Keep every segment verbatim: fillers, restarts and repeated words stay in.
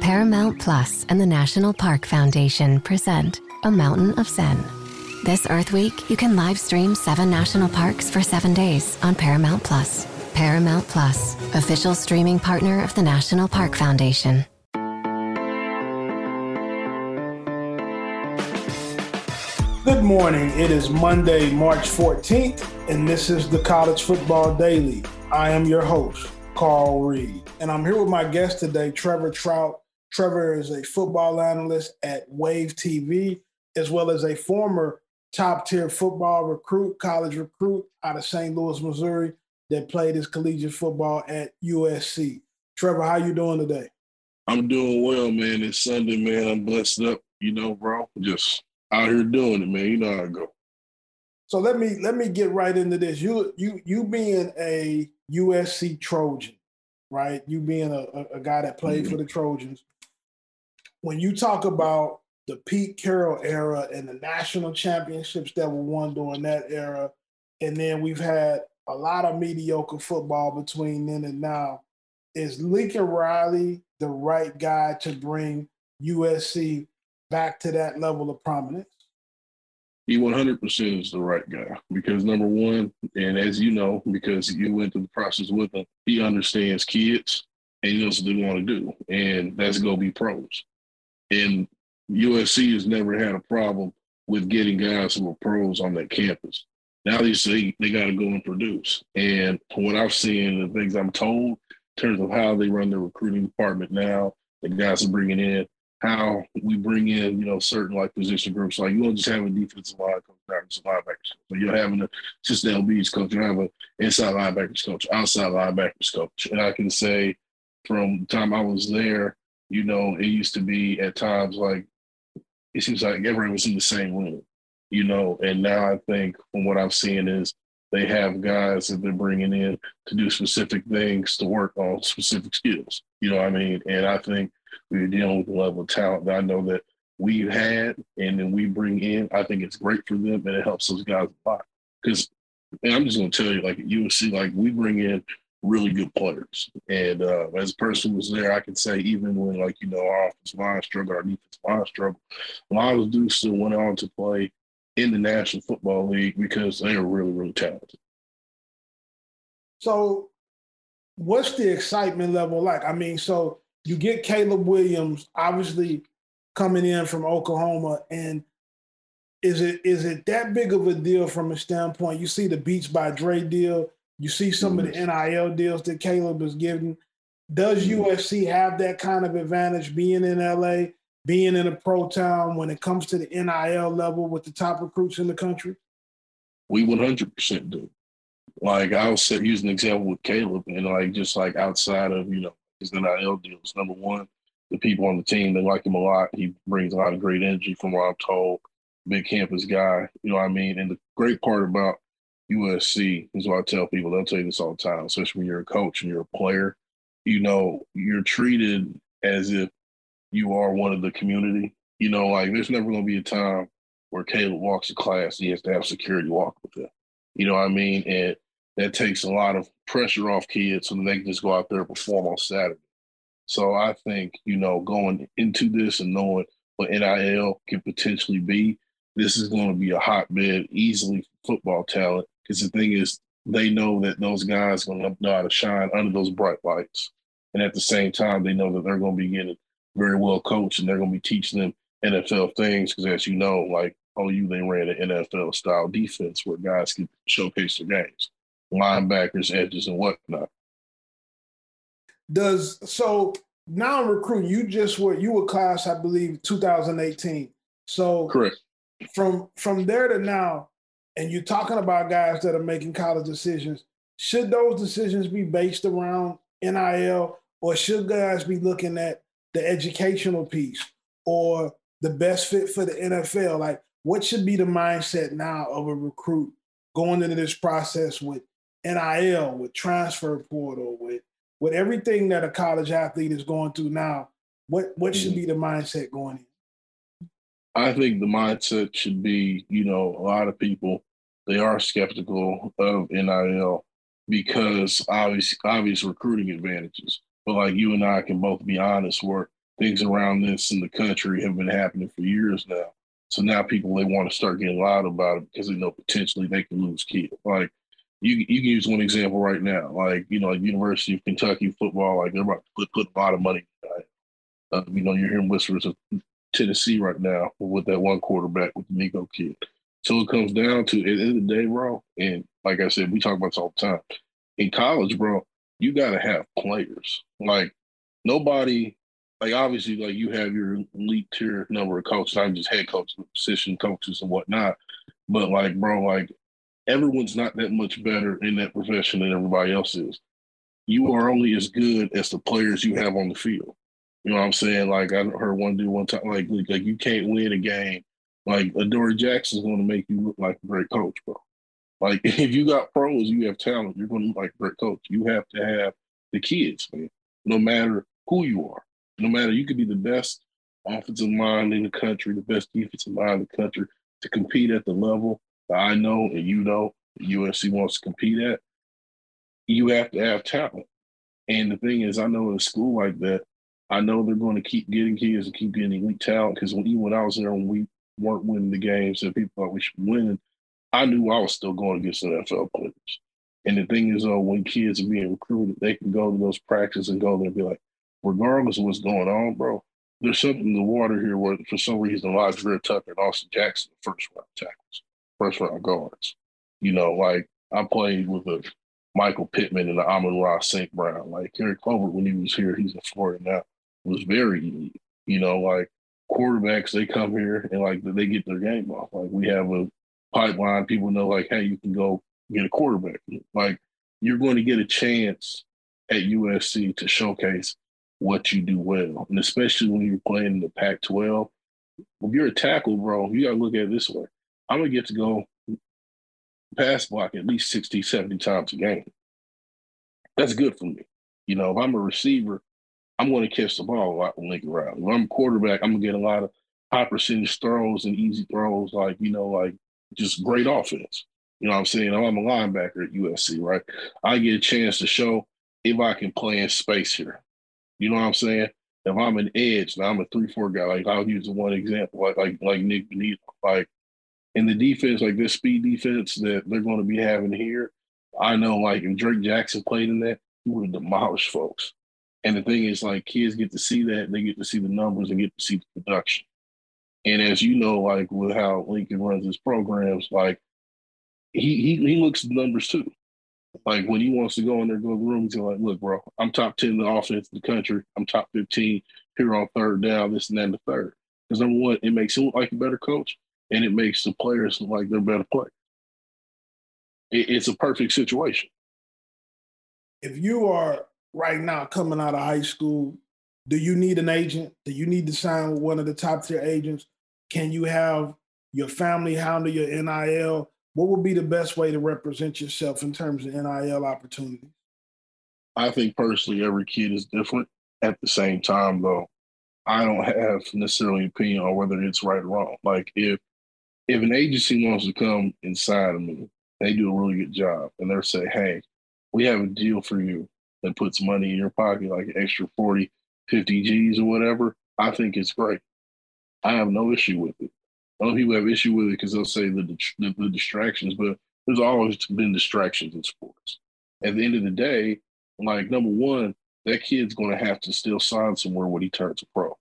Paramount Plus and the National Park Foundation present A Mountain of Zen. This Earth Week, you can live stream seven national parks for seven days on Paramount Plus. Paramount Plus, official streaming partner of the National Park Foundation. Good morning. It is Monday, March fourteenth, and this is the College Football Daily. I am your host, Carl Reed, and I'm here with my guest today, Trevor Trout. Trevor is a football analyst at Wave T V, as well as a former top-tier football recruit, college recruit out of Saint Louis, Missouri, that played his collegiate football at U S C. Trevor, how you doing today? I'm doing well, man. It's Sunday, man. I'm blessed up, you know, bro. Just out here doing it, man. You know how I go. So let me let me get right into this. You you you being a U S C Trojan, right? You being a, a guy that played mm-hmm. for the Trojans. When you talk about the Pete Carroll era and the national championships that were won during that era, and then we've had a lot of mediocre football between then and now, is Lincoln Riley the right guy to bring U S C back to that level of prominence? He one hundred percent is the right guy because, number one, and as you know, because you went through the process with him, he understands kids and he knows what they want to do, and that's going to be pros. And U S C has never had a problem with getting guys who are pros on that campus. Now they say they got to go and produce. And from what I've seen, the things I'm told in terms of how they run the recruiting department now, the guys are bringing in, how we bring in, you know, certain like position groups. Like you won't just have a defensive line coach, defensive linebackers. So you're having a just the L B's coach. You have an inside linebackers coach, outside linebackers coach. And I can say from the time I was there, you know, it used to be at times like it seems like everyone was in the same room, you know. And now I think from what I'm seeing is they have guys that they're bringing in to do specific things, to work on specific skills. You know what I mean? And I think we're dealing with the level of talent that I know that we've had and then we bring in. I think it's great for them and it helps those guys a lot. Because, and I'm just going to tell you, like, you will see, like, we bring in really good players. And uh, as a person who was there, I can say even when, like, you know, our offensive line struggled, our defensive line struggled, a lot of dudes still went on to play in the National Football League because they are really, really talented. So what's the excitement level like? I mean, so you get Caleb Williams, obviously coming in from Oklahoma, and is it is it that big of a deal from a standpoint? You see the Beats by Dre deal. You see some mm-hmm. of the N I L deals that Caleb is giving. Does mm-hmm. U S C have that kind of advantage being in L A, being in a pro town when it comes to the N I L level with the top recruits in the country? We one hundred percent do. Like I was using an example with Caleb and like just like outside of, you know, his N I L deals. Number one, the people on the team, they like him a lot. He brings a lot of great energy from what I'm told. Big campus guy, you know what I mean? And the great part about U S C is what I tell people. They'll tell you this all the time, especially when you're a coach and you're a player. You know, you're treated as if you are one of the community. You know, like there's never going to be a time where Caleb walks to class and he has to have security walk with him. You know what I mean? And that takes a lot of pressure off kids so they can just go out there and perform on Saturday. So I think, you know, going into this and knowing what N I L can potentially be, this is going to be a hotbed easily for football talent because the thing is they know that those guys are going to know how to shine under those bright lights. And at the same time, they know that they're going to be getting very well coached, and they're going to be teaching them N F L things because, as you know, like O U, they ran an N F L-style defense where guys can showcase their games, linebackers, edges, and whatnot. Does so now recruit? You just were you were class, I believe, two thousand eighteen. So correct. From from there to now, and you're talking about guys that are making college decisions. Should those decisions be based around N I L, or should guys be looking at the educational piece or the best fit for the N F L? Like, what should be the mindset now of a recruit going into this process with N I L, with transfer portal, with with everything that a college athlete is going through now? What what should be the mindset going in? I think the mindset should be, you know, a lot of people, they are skeptical of N I L because obvious obvious recruiting advantages. But like you and I can both be honest where things around this in the country have been happening for years now. So now people, they want to start getting loud about it because they know potentially they can lose kids. Like, you you can use one example right now. Like, you know, like University of Kentucky football, like they're about to put, put a lot of money in that. Uh, you know, you're hearing whispers of Tennessee right now with that one quarterback with the Nico kid. So it comes down to, at the end of the day, bro, and like I said, we talk about this all the time. In college, bro, you got to have players. Like, nobody – like, obviously, like, you have your elite tier number of coaches, not just head coaches, position coaches and whatnot. But, like, bro, like, everyone's not that much better in that profession than everybody else is. You are only as good as the players you have on the field. You know what I'm saying? Like, I heard one dude one time, like, like, like you can't win a game. Like, Adoree Jackson's going to make you look like a great coach, bro. Like, if you got pros, you have talent, you're going to look like a great coach. You have to have the kids, man, no matter who you are. No matter, you could be the best offensive mind in the country, the best defensive mind in the country, to compete at the level that I know and you know U S C wants to compete at, you have to have talent. And the thing is, I know in a school like that, I know they're going to keep getting kids and keep getting elite talent, because when, even when I was there, when we weren't winning the games that people thought we should be winning, I knew I was still going against N F L players. And the thing is, though, when kids are being recruited, they can go to those practices and go there and be like, regardless of what's going on, bro, there's something in the water here where, for some reason, Elijah Tucker and Austin Jackson are first-round tackles, first-round guards. You know, like, I played with a Michael Pittman and the Amon-Ra Saint Brown. Like, Kerry Clover, when he was here, he's in Florida now, was very elite. You know, like, quarterbacks, they come here and, like, they get their game off. Like, we have a pipeline. People know, like, hey, you can go get a quarterback. Like, you're going to get a chance at U S C to showcase what you do well. And especially when you're playing in the Pac twelve, if you're a tackle, bro, you got to look at it this way. I'm going to get to go pass block at least sixty, seventy times a game. That's good for me. You know, if I'm a receiver, I'm going to catch the ball a lot with Lincoln Riley. If I'm a quarterback, I'm going to get a lot of high percentage throws and easy throws, like, you know, like just great offense. You know what I'm saying? I'm a linebacker at U S C, right? I get a chance to show if I can play in space here. You know what I'm saying? If I'm an edge, now I'm a three four guy. Like, I'll use one example, like like like Nick Benito. Like, in the defense, like this speed defense that they're going to be having here, I know, like, if Drake Jackson played in that, he would have demolished folks. And the thing is, like, kids get to see that. They get to see the numbers and get to see the production. And as you know, like, with how Lincoln runs his programs, like, he he, he looks at the numbers too. Like, when he wants to go in there, go to the room, he's like, look, bro, I'm top ten in the offense in the country. I'm top fifteen here on third down, this and that, and the third. Because, number one, it makes him look like a better coach, and it makes the players look like they're better players. It, it's a perfect situation. If you are right now coming out of high school, do you need an agent? Do you need to sign with one of the top-tier agents? Can you have your family handle your N I L? What would be the best way to represent yourself in terms of N I L opportunities? I think personally every kid is different. At the same time, though, I don't have necessarily an opinion on whether it's right or wrong. Like, if if an agency wants to come inside of me, they do a really good job, and they're saying, hey, we have a deal for you that puts money in your pocket, like an extra forty, fifty G's or whatever, I think it's great. I have no issue with it. A lot of people have an issue with it because they'll say the, the the distractions, but there's always been distractions in sports. At the end of the day, like, number one, that kid's going to have to still sign somewhere when he turns a pro.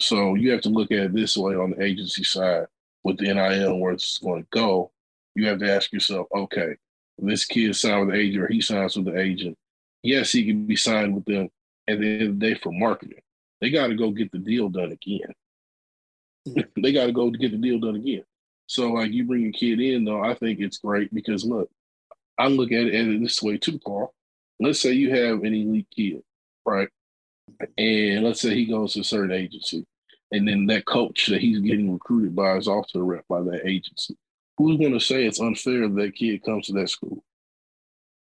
So you have to look at it this way on the agency side with the N I L, where it's going to go. You have to ask yourself, okay, this kid signed with the agent or he signs with the agent. Yes, he can be signed with them at the end of the day for marketing. They got to go get the deal done again. They got to go to get the deal done again. So, like, you bring a kid in, though, I think it's great because, look, I look at it, at it this way too, Carl. Let's say you have an elite kid, right? And let's say he goes to a certain agency, and then that coach that he's getting recruited by is also rep by that agency. Who's going to say it's unfair that kid comes to that school?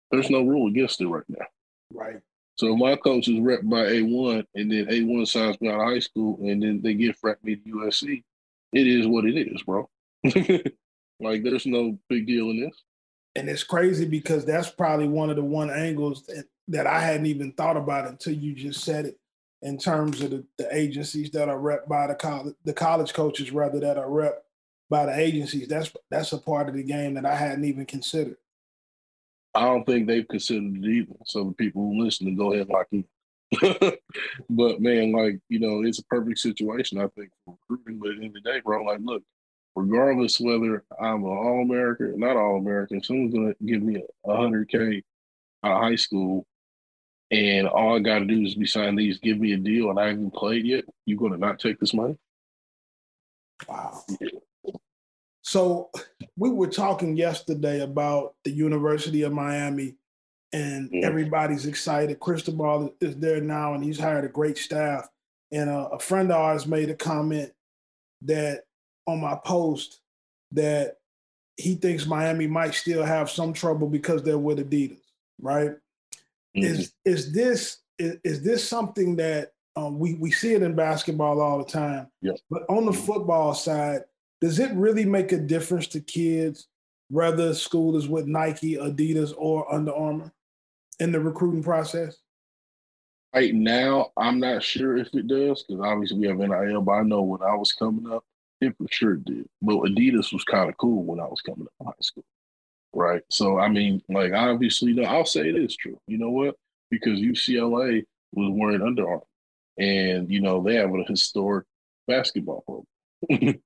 There's no rule against it right now. Right. So my coach is repped by A one, and then A one signs me out of high school, and then they get fracked me to U S C. It is what it is, bro. Like, there's no big deal in this. And it's crazy because that's probably one of the one angles that, that I hadn't even thought about until you just said it. in terms of the, the agencies that are rep by the college, the college coaches rather that are rep by the agencies. That's that's a part of the game that I hadn't even considered. I don't think they've considered it either. So the people who listen to go ahead like you. But man, like, you know, it's a perfect situation, I think, for recruiting. But at the end of the day, bro, like, look, regardless whether I'm an All-American, not All-American, someone's going to give me a one hundred K out of high school, and all I got to do is be signed these, give me a deal, and I haven't played yet, you're going to not take this money? Wow. Yeah. So we were talking yesterday about the University of Miami, and yeah. everybody's excited. Cristobal is there now, and he's hired a great staff. And a, a friend of ours made a comment that on my post that he thinks Miami might still have some trouble because they're with Adidas, right? Mm-hmm. Is is this is, is this something that um, we we see it in basketball all the time? Yeah. But on the mm-hmm. football side, does it really make a difference to kids whether school is with Nike, Adidas, or Under Armour in the recruiting process? Right now, I'm not sure if it does, because obviously we have N I L, but I know when I was coming up, it for sure did. But Adidas was kind of cool when I was coming up in high school, right? So, I mean, like, obviously, no, I'll say it is true. You know what? Because U C L A was wearing Under Armour, and, you know, they have a historic basketball program.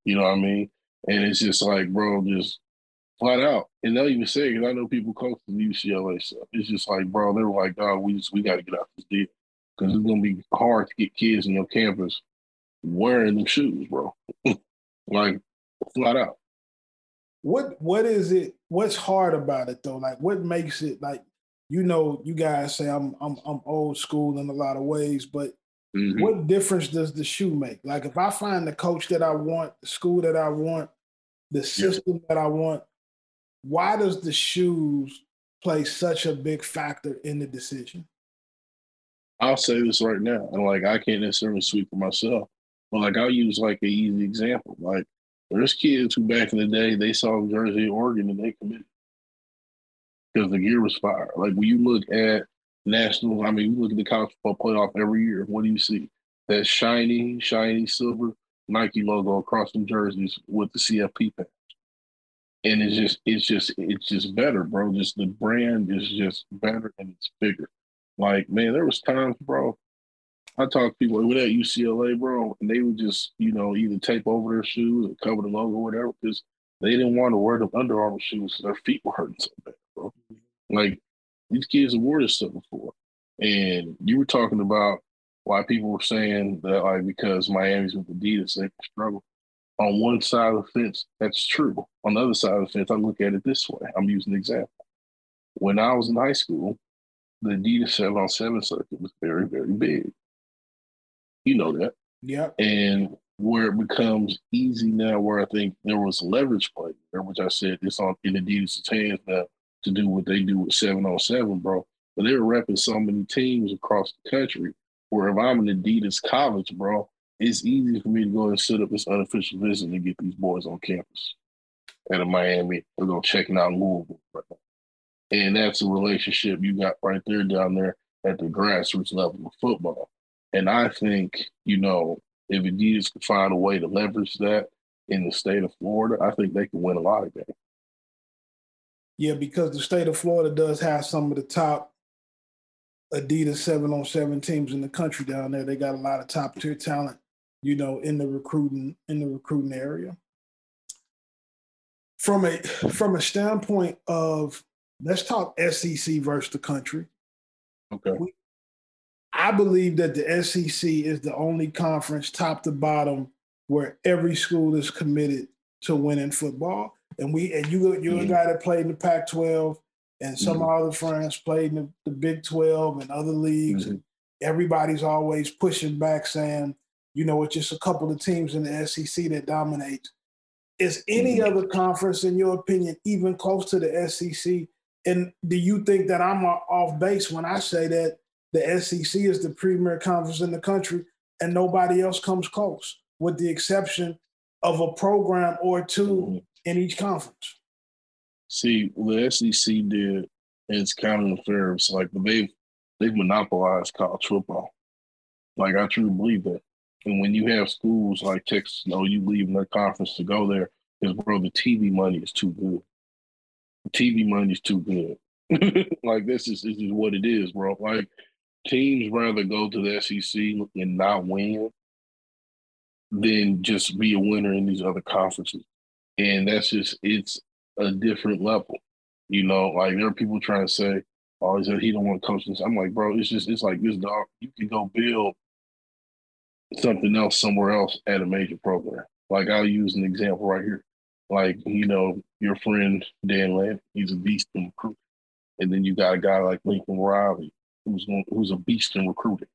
You know what I mean? And it's just like, bro, just flat out. And they'll even say, because I know people coach the U C L A stuff. It's just like, bro, they were like, dog, we just, we got to get out this deal, because it's going to be hard to get kids in your campus wearing them shoes, bro. Like, flat out. What what is it? What's hard about it though? Like, what makes it like? You know, you guys say I'm I'm I'm old school in a lot of ways, but mm-hmm. what difference does the shoe make? Like, if I find the coach that I want, the school that I want, the system yeah. that I want, why does the shoes play such a big factor in the decision? I'll say this right now, and like I can't necessarily speak for myself. But, like, I'll use, like, an easy example. Like, there's kids who back in the day, they saw Jersey, Oregon, and they committed because the gear was fire. Like, when you look at national, I mean, you look at the college football playoff every year, what do you see? That shiny, shiny silver Nike logo across the jerseys with the C F P patch. And it's just, it's just, it's just better, bro. Just the brand is just better and it's bigger. Like, man, there was times, bro, I talk to people who were at U C L A, bro, and they would just, you know, either tape over their shoes or cover the logo or whatever, because they didn't want to wear the Under Armour shoes because their feet were hurting so bad, bro. Like, these kids have wore this stuff before. And you were talking about why people were saying that, like, because Miami's with Adidas, they struggle. On one side of the fence, that's true. On the other side of the fence, I look at it this way. I'm using an example. When I was in high school, the Adidas seven on seven circuit was very, very big. You know that. Yeah. And where it becomes easy now, where I think there was leverage play there, which I said it's on in Adidas' hands now to do what they do with seven on seven, bro. But they're repping so many teams across the country where if I'm an Adidas college, bro, it's easy for me to go and set up this unofficial visit and get these boys on campus out of Miami or go checking out Louisville. Right now. And that's a relationship you got right there down there at the grassroots level of football. And I think, you know, if Adidas could find a way to leverage that in the state of Florida, I think they could win a lot of games. Yeah, because the state of Florida does have some of the top Adidas seven on seven teams in the country down there. They got a lot of top-tier talent, you know, in the recruiting in the recruiting area. From a from a standpoint of, let's talk S E C versus the country. Okay. We, I believe that the S E C is the only conference, top to bottom, where every school is committed to winning football. And we and you, you're mm-hmm. a guy that played in the Pac twelve, and some mm-hmm. of our other friends played in the, the Big twelve and other leagues. Mm-hmm. And everybody's always pushing back, saying, you know, it's just a couple of teams in the S E C that dominate. Is any mm-hmm. other conference, in your opinion, even close to the S E C? And do you think that I'm off base when I say that the S E C is the premier conference in the country, and nobody else comes close, with the exception of a program or two in each conference? See, the S E C did, it's kind of unfair. It's like they've, they've monopolized college football. Like, I truly believe that. And when you have schools like Texas, you know, you leaving the conference to go there, because, bro, the T V money is too good. The T V money is too good. Like, this is, this is what it is, bro. Like, teams rather go to the S E C and not win than just be a winner in these other conferences. And that's just, it's a different level. You know, like, there are people trying to say, oh, he said he don't want to coach this. I'm like, bro, it's just, it's like this, dog. You can go build something else somewhere else at a major program. Like, I'll use an example right here. Like, you know, your friend Dan Land, he's a beast in recruiting. And then you got a guy like Lincoln Riley, who's going, who's a beast in recruiting,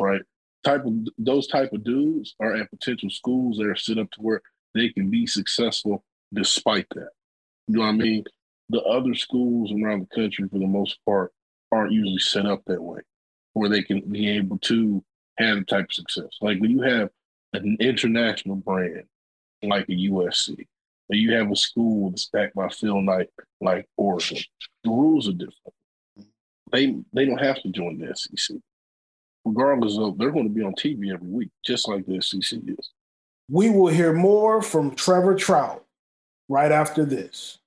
right? Type of those type of dudes are at potential schools that are set up to where they can be successful despite that. You know what I mean? The other schools around the country, for the most part, aren't usually set up that way, where they can be able to have the type of success. Like, when you have an international brand like a U S C, or you have a school that's backed by Phil Knight like Oregon, the rules are different. They they don't have to join the S E C. Regardless of, they're going to be on T V every week, just like the S E C is. We will hear more from Trevor Trout right after this.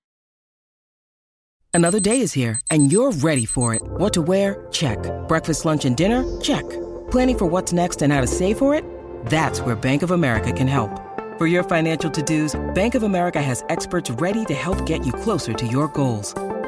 Another day is here, and you're ready for it. What to wear? Check. Breakfast, lunch, and dinner? Check. Planning for what's next and how to save for it? That's where Bank of America can help. For your financial to-dos, Bank of America has experts ready to help get you closer to your goals.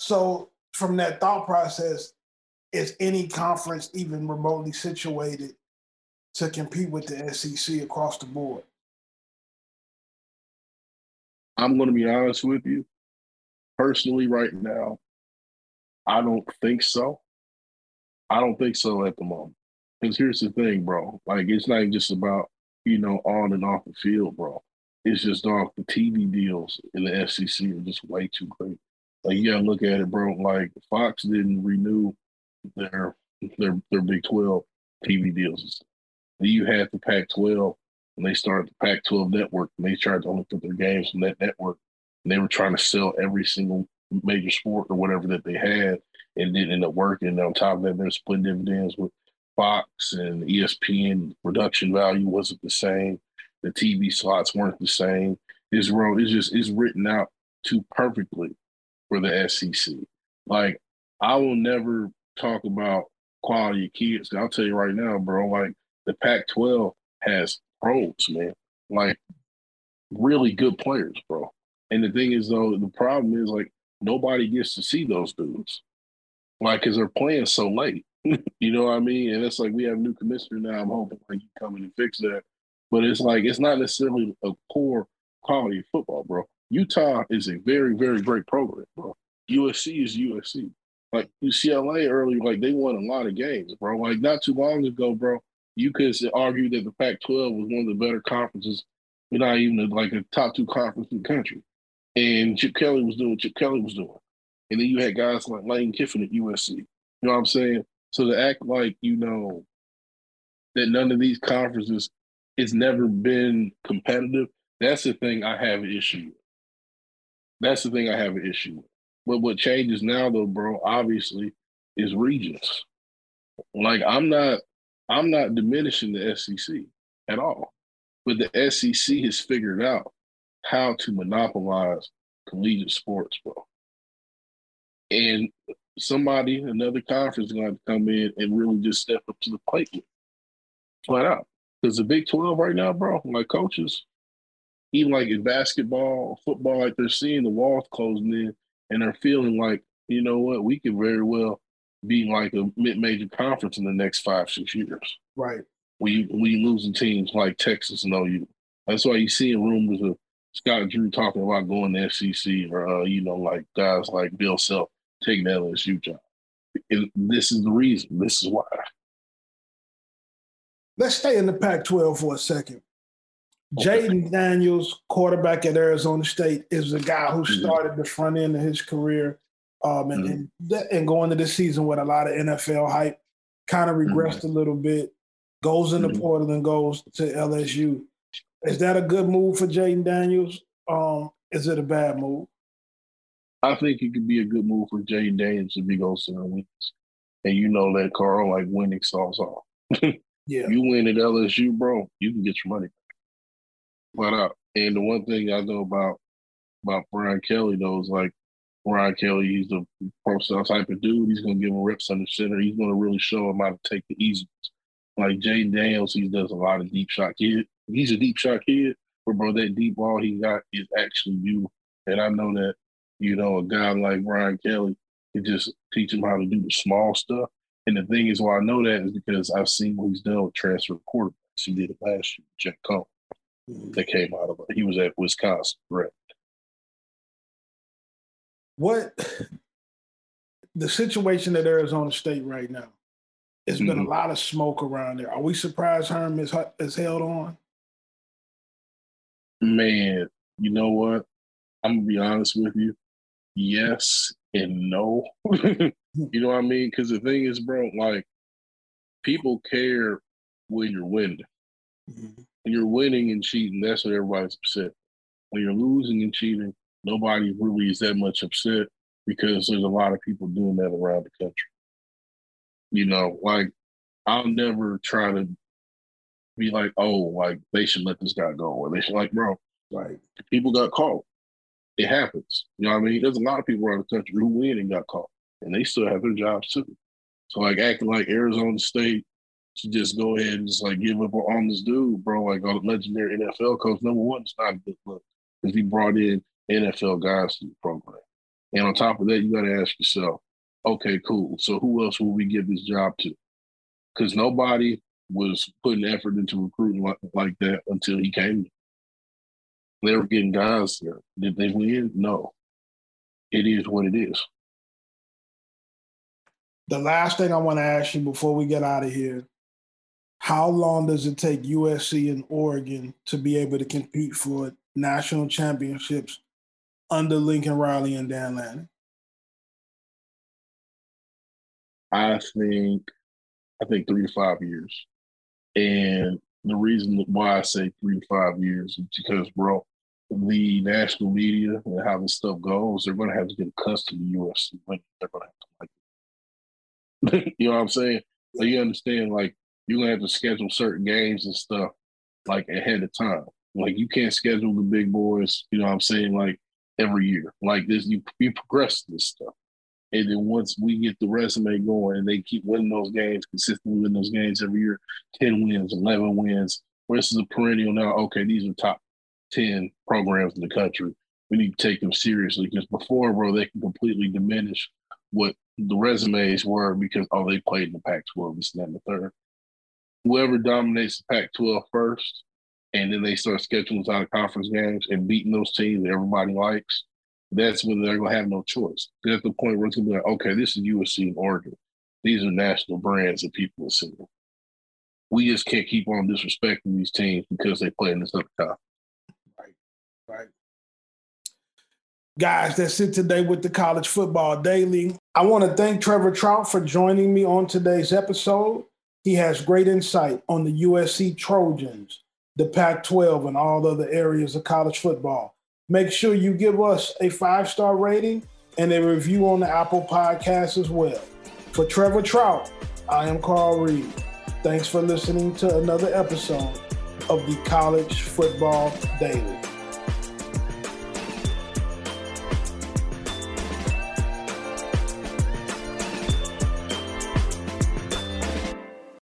So from that thought process, is any conference even remotely situated to compete with the S E C across the board? I'm going to be honest with you. Personally, right now, I don't think so. I don't think so at the moment. Because here's the thing, bro. Like, it's not just about, you know, on and off the field, bro. It's just, dog, the T V deals in the S E C are just way too great. Like, you gotta look at it, bro. Like, Fox didn't renew their their their Big twelve T V deals. Then you had the Pac twelve, and they started the Pac twelve network, and they tried to only put their games from that network. And they were trying to sell every single major sport or whatever that they had, and didn't end up working. And on top of that, they're splitting dividends with Fox and E S P N. Production value wasn't the same. The T V slots weren't the same. It's wrong. It's just it's written out too perfectly for the S E C. Like, I will never talk about quality of kids. I'll tell you right now, bro, like, the Pac twelve has pros, man. Like, really good players, bro. And the thing is, though, the problem is, like, nobody gets to see those dudes. Like, because they're playing so late. You know what I mean? And it's like, we have a new commissioner now. I'm hoping, like, you come in and fix that. But it's like, it's not necessarily a poor quality of football, bro. Utah is a very, very great program, bro. U S C is U S C. Like, U C L A early, like, they won a lot of games, bro. Like, not too long ago, bro, you could argue that the Pac twelve was one of the better conferences, but not even, like, a top two conference in the country. And Chip Kelly was doing what Chip Kelly was doing. And then you had guys like Lane Kiffin at U S C. You know what I'm saying? So to act like, you know, that none of these conferences, it's never been competitive, that's the thing I have an issue with. That's the thing I have an issue with. But what changes now, though, bro, obviously, is regions. Like, I'm not I'm not diminishing the S E C at all. But the S E C has figured out how to monopolize collegiate sports, bro. And somebody, another conference, is going to have to come in and really just step up to the plate with it, flat out. Because the Big twelve right now, bro, like, coaches, even like in basketball, football, like, they're seeing the walls closing in, and they're feeling like, you know what, we could very well being like a mid-major conference in the next five, six years. Right. When you when you losing teams like Texas and O U. That's why you see rumors of Scott Drew talking about going to S E C or, uh, you know, like guys like Bill Self taking the L S U job. It, this is the reason. This is why. Let's stay in the Pac twelve for a second. Okay. Jaden Daniels, quarterback at Arizona State, is the guy who started yeah. the front end of his career um, and, mm-hmm. and, and going into this season with a lot of N F L hype, kind of regressed mm-hmm. a little bit, goes in the mm-hmm. portal and goes to L S U. Is that a good move for Jaden Daniels? Um, is it a bad move? I think it could be a good move for Jaden Daniels if he goes to the wins. And you know that, Carl, like winning solves all. yeah. You win at L S U, bro, you can get your money. But, uh, and the one thing I know about, about Brian Kelly, though, is like Brian Kelly, he's the pro-style type of dude. He's going to give him reps under center. He's going to really show him how to take the easy ones. Like Jaden Daniels, he does a lot of deep shot kid. He's a deep shot kid, but, bro, that deep ball he got is actually beautiful. And I know that, you know, a guy like Brian Kelly can just teach him how to do the small stuff. And the thing is why I know that is because I've seen what he's done with transfer quarterbacks. He did it last year, Jack Cohn. Mm-hmm. That came out of it. He was at Wisconsin, right? What the situation at Arizona State right now? It's mm-hmm. been a lot of smoke around there. Are we surprised Herm is, is held on? Man, you know what? I'm gonna be honest with you. Yes and no. You know what I mean? Because the thing is, bro, like people care when you're winning. Mm-hmm. When you're winning and cheating, that's what everybody's upset. When you're losing and cheating, nobody really is that much upset because there's a lot of people doing that around the country. You know, like, I'll never try to be like, oh, like, they should let this guy go. Or they should, like, bro, like, people got caught. It happens. You know what I mean? There's a lot of people around the country who win and got caught, and they still have their jobs too. So, like, acting like Arizona State to just go ahead and just, like, give up on this dude, bro, like, a legendary N F L coach, number one, it's not a good look because he brought in N F L guys to the program. And on top of that, you got to ask yourself, okay, cool, so who else will we give this job to? Because nobody was putting effort into recruiting like, like that until he came. They were getting guys there. Did they win? No. It is what it is. The last thing I want to ask you before we get out of here, how long does it take U S C and Oregon to be able to compete for national championships under Lincoln Riley and Dan Lanning? I think, I think three to five years. And the reason why I say three to five years is because, bro, the national media and how this stuff goes, they're going to have to get accustomed to U S C. They're going to have to like it. You know what I'm saying? So you understand, like, you're going to have to schedule certain games and stuff, like, ahead of time. Like, you can't schedule the big boys, you know what I'm saying, like, every year. Like, this, you, you progress this stuff. And then once we get the resume going and they keep winning those games, consistently winning those games every year, ten wins, eleven wins, where this is a perennial now, okay, these are top ten programs in the country. We need to take them seriously because before, bro, they can completely diminish what the resumes were because, oh, they played in the Pac twelve, this and that and the third. Whoever dominates the Pac twelve first and then they start scheduling out of conference games and beating those teams that everybody likes, that's when they're going to have no choice. They're at the point where it's going to be like, okay, this is U S C and Oregon. These are national brands that people are seeing. We just can't keep on disrespecting these teams because they play in this other conference. Right, right. Guys, that's it today with the College Football Daily. I want to thank Trevor Trout for joining me on today's episode. He has great insight on the U S C Trojans, the Pac twelve, and all other areas of college football. Make sure you give us a five-star rating and a review on the Apple Podcast as well. For Trevor Trout, I am Carl Reed. Thanks for listening to another episode of the College Football Daily.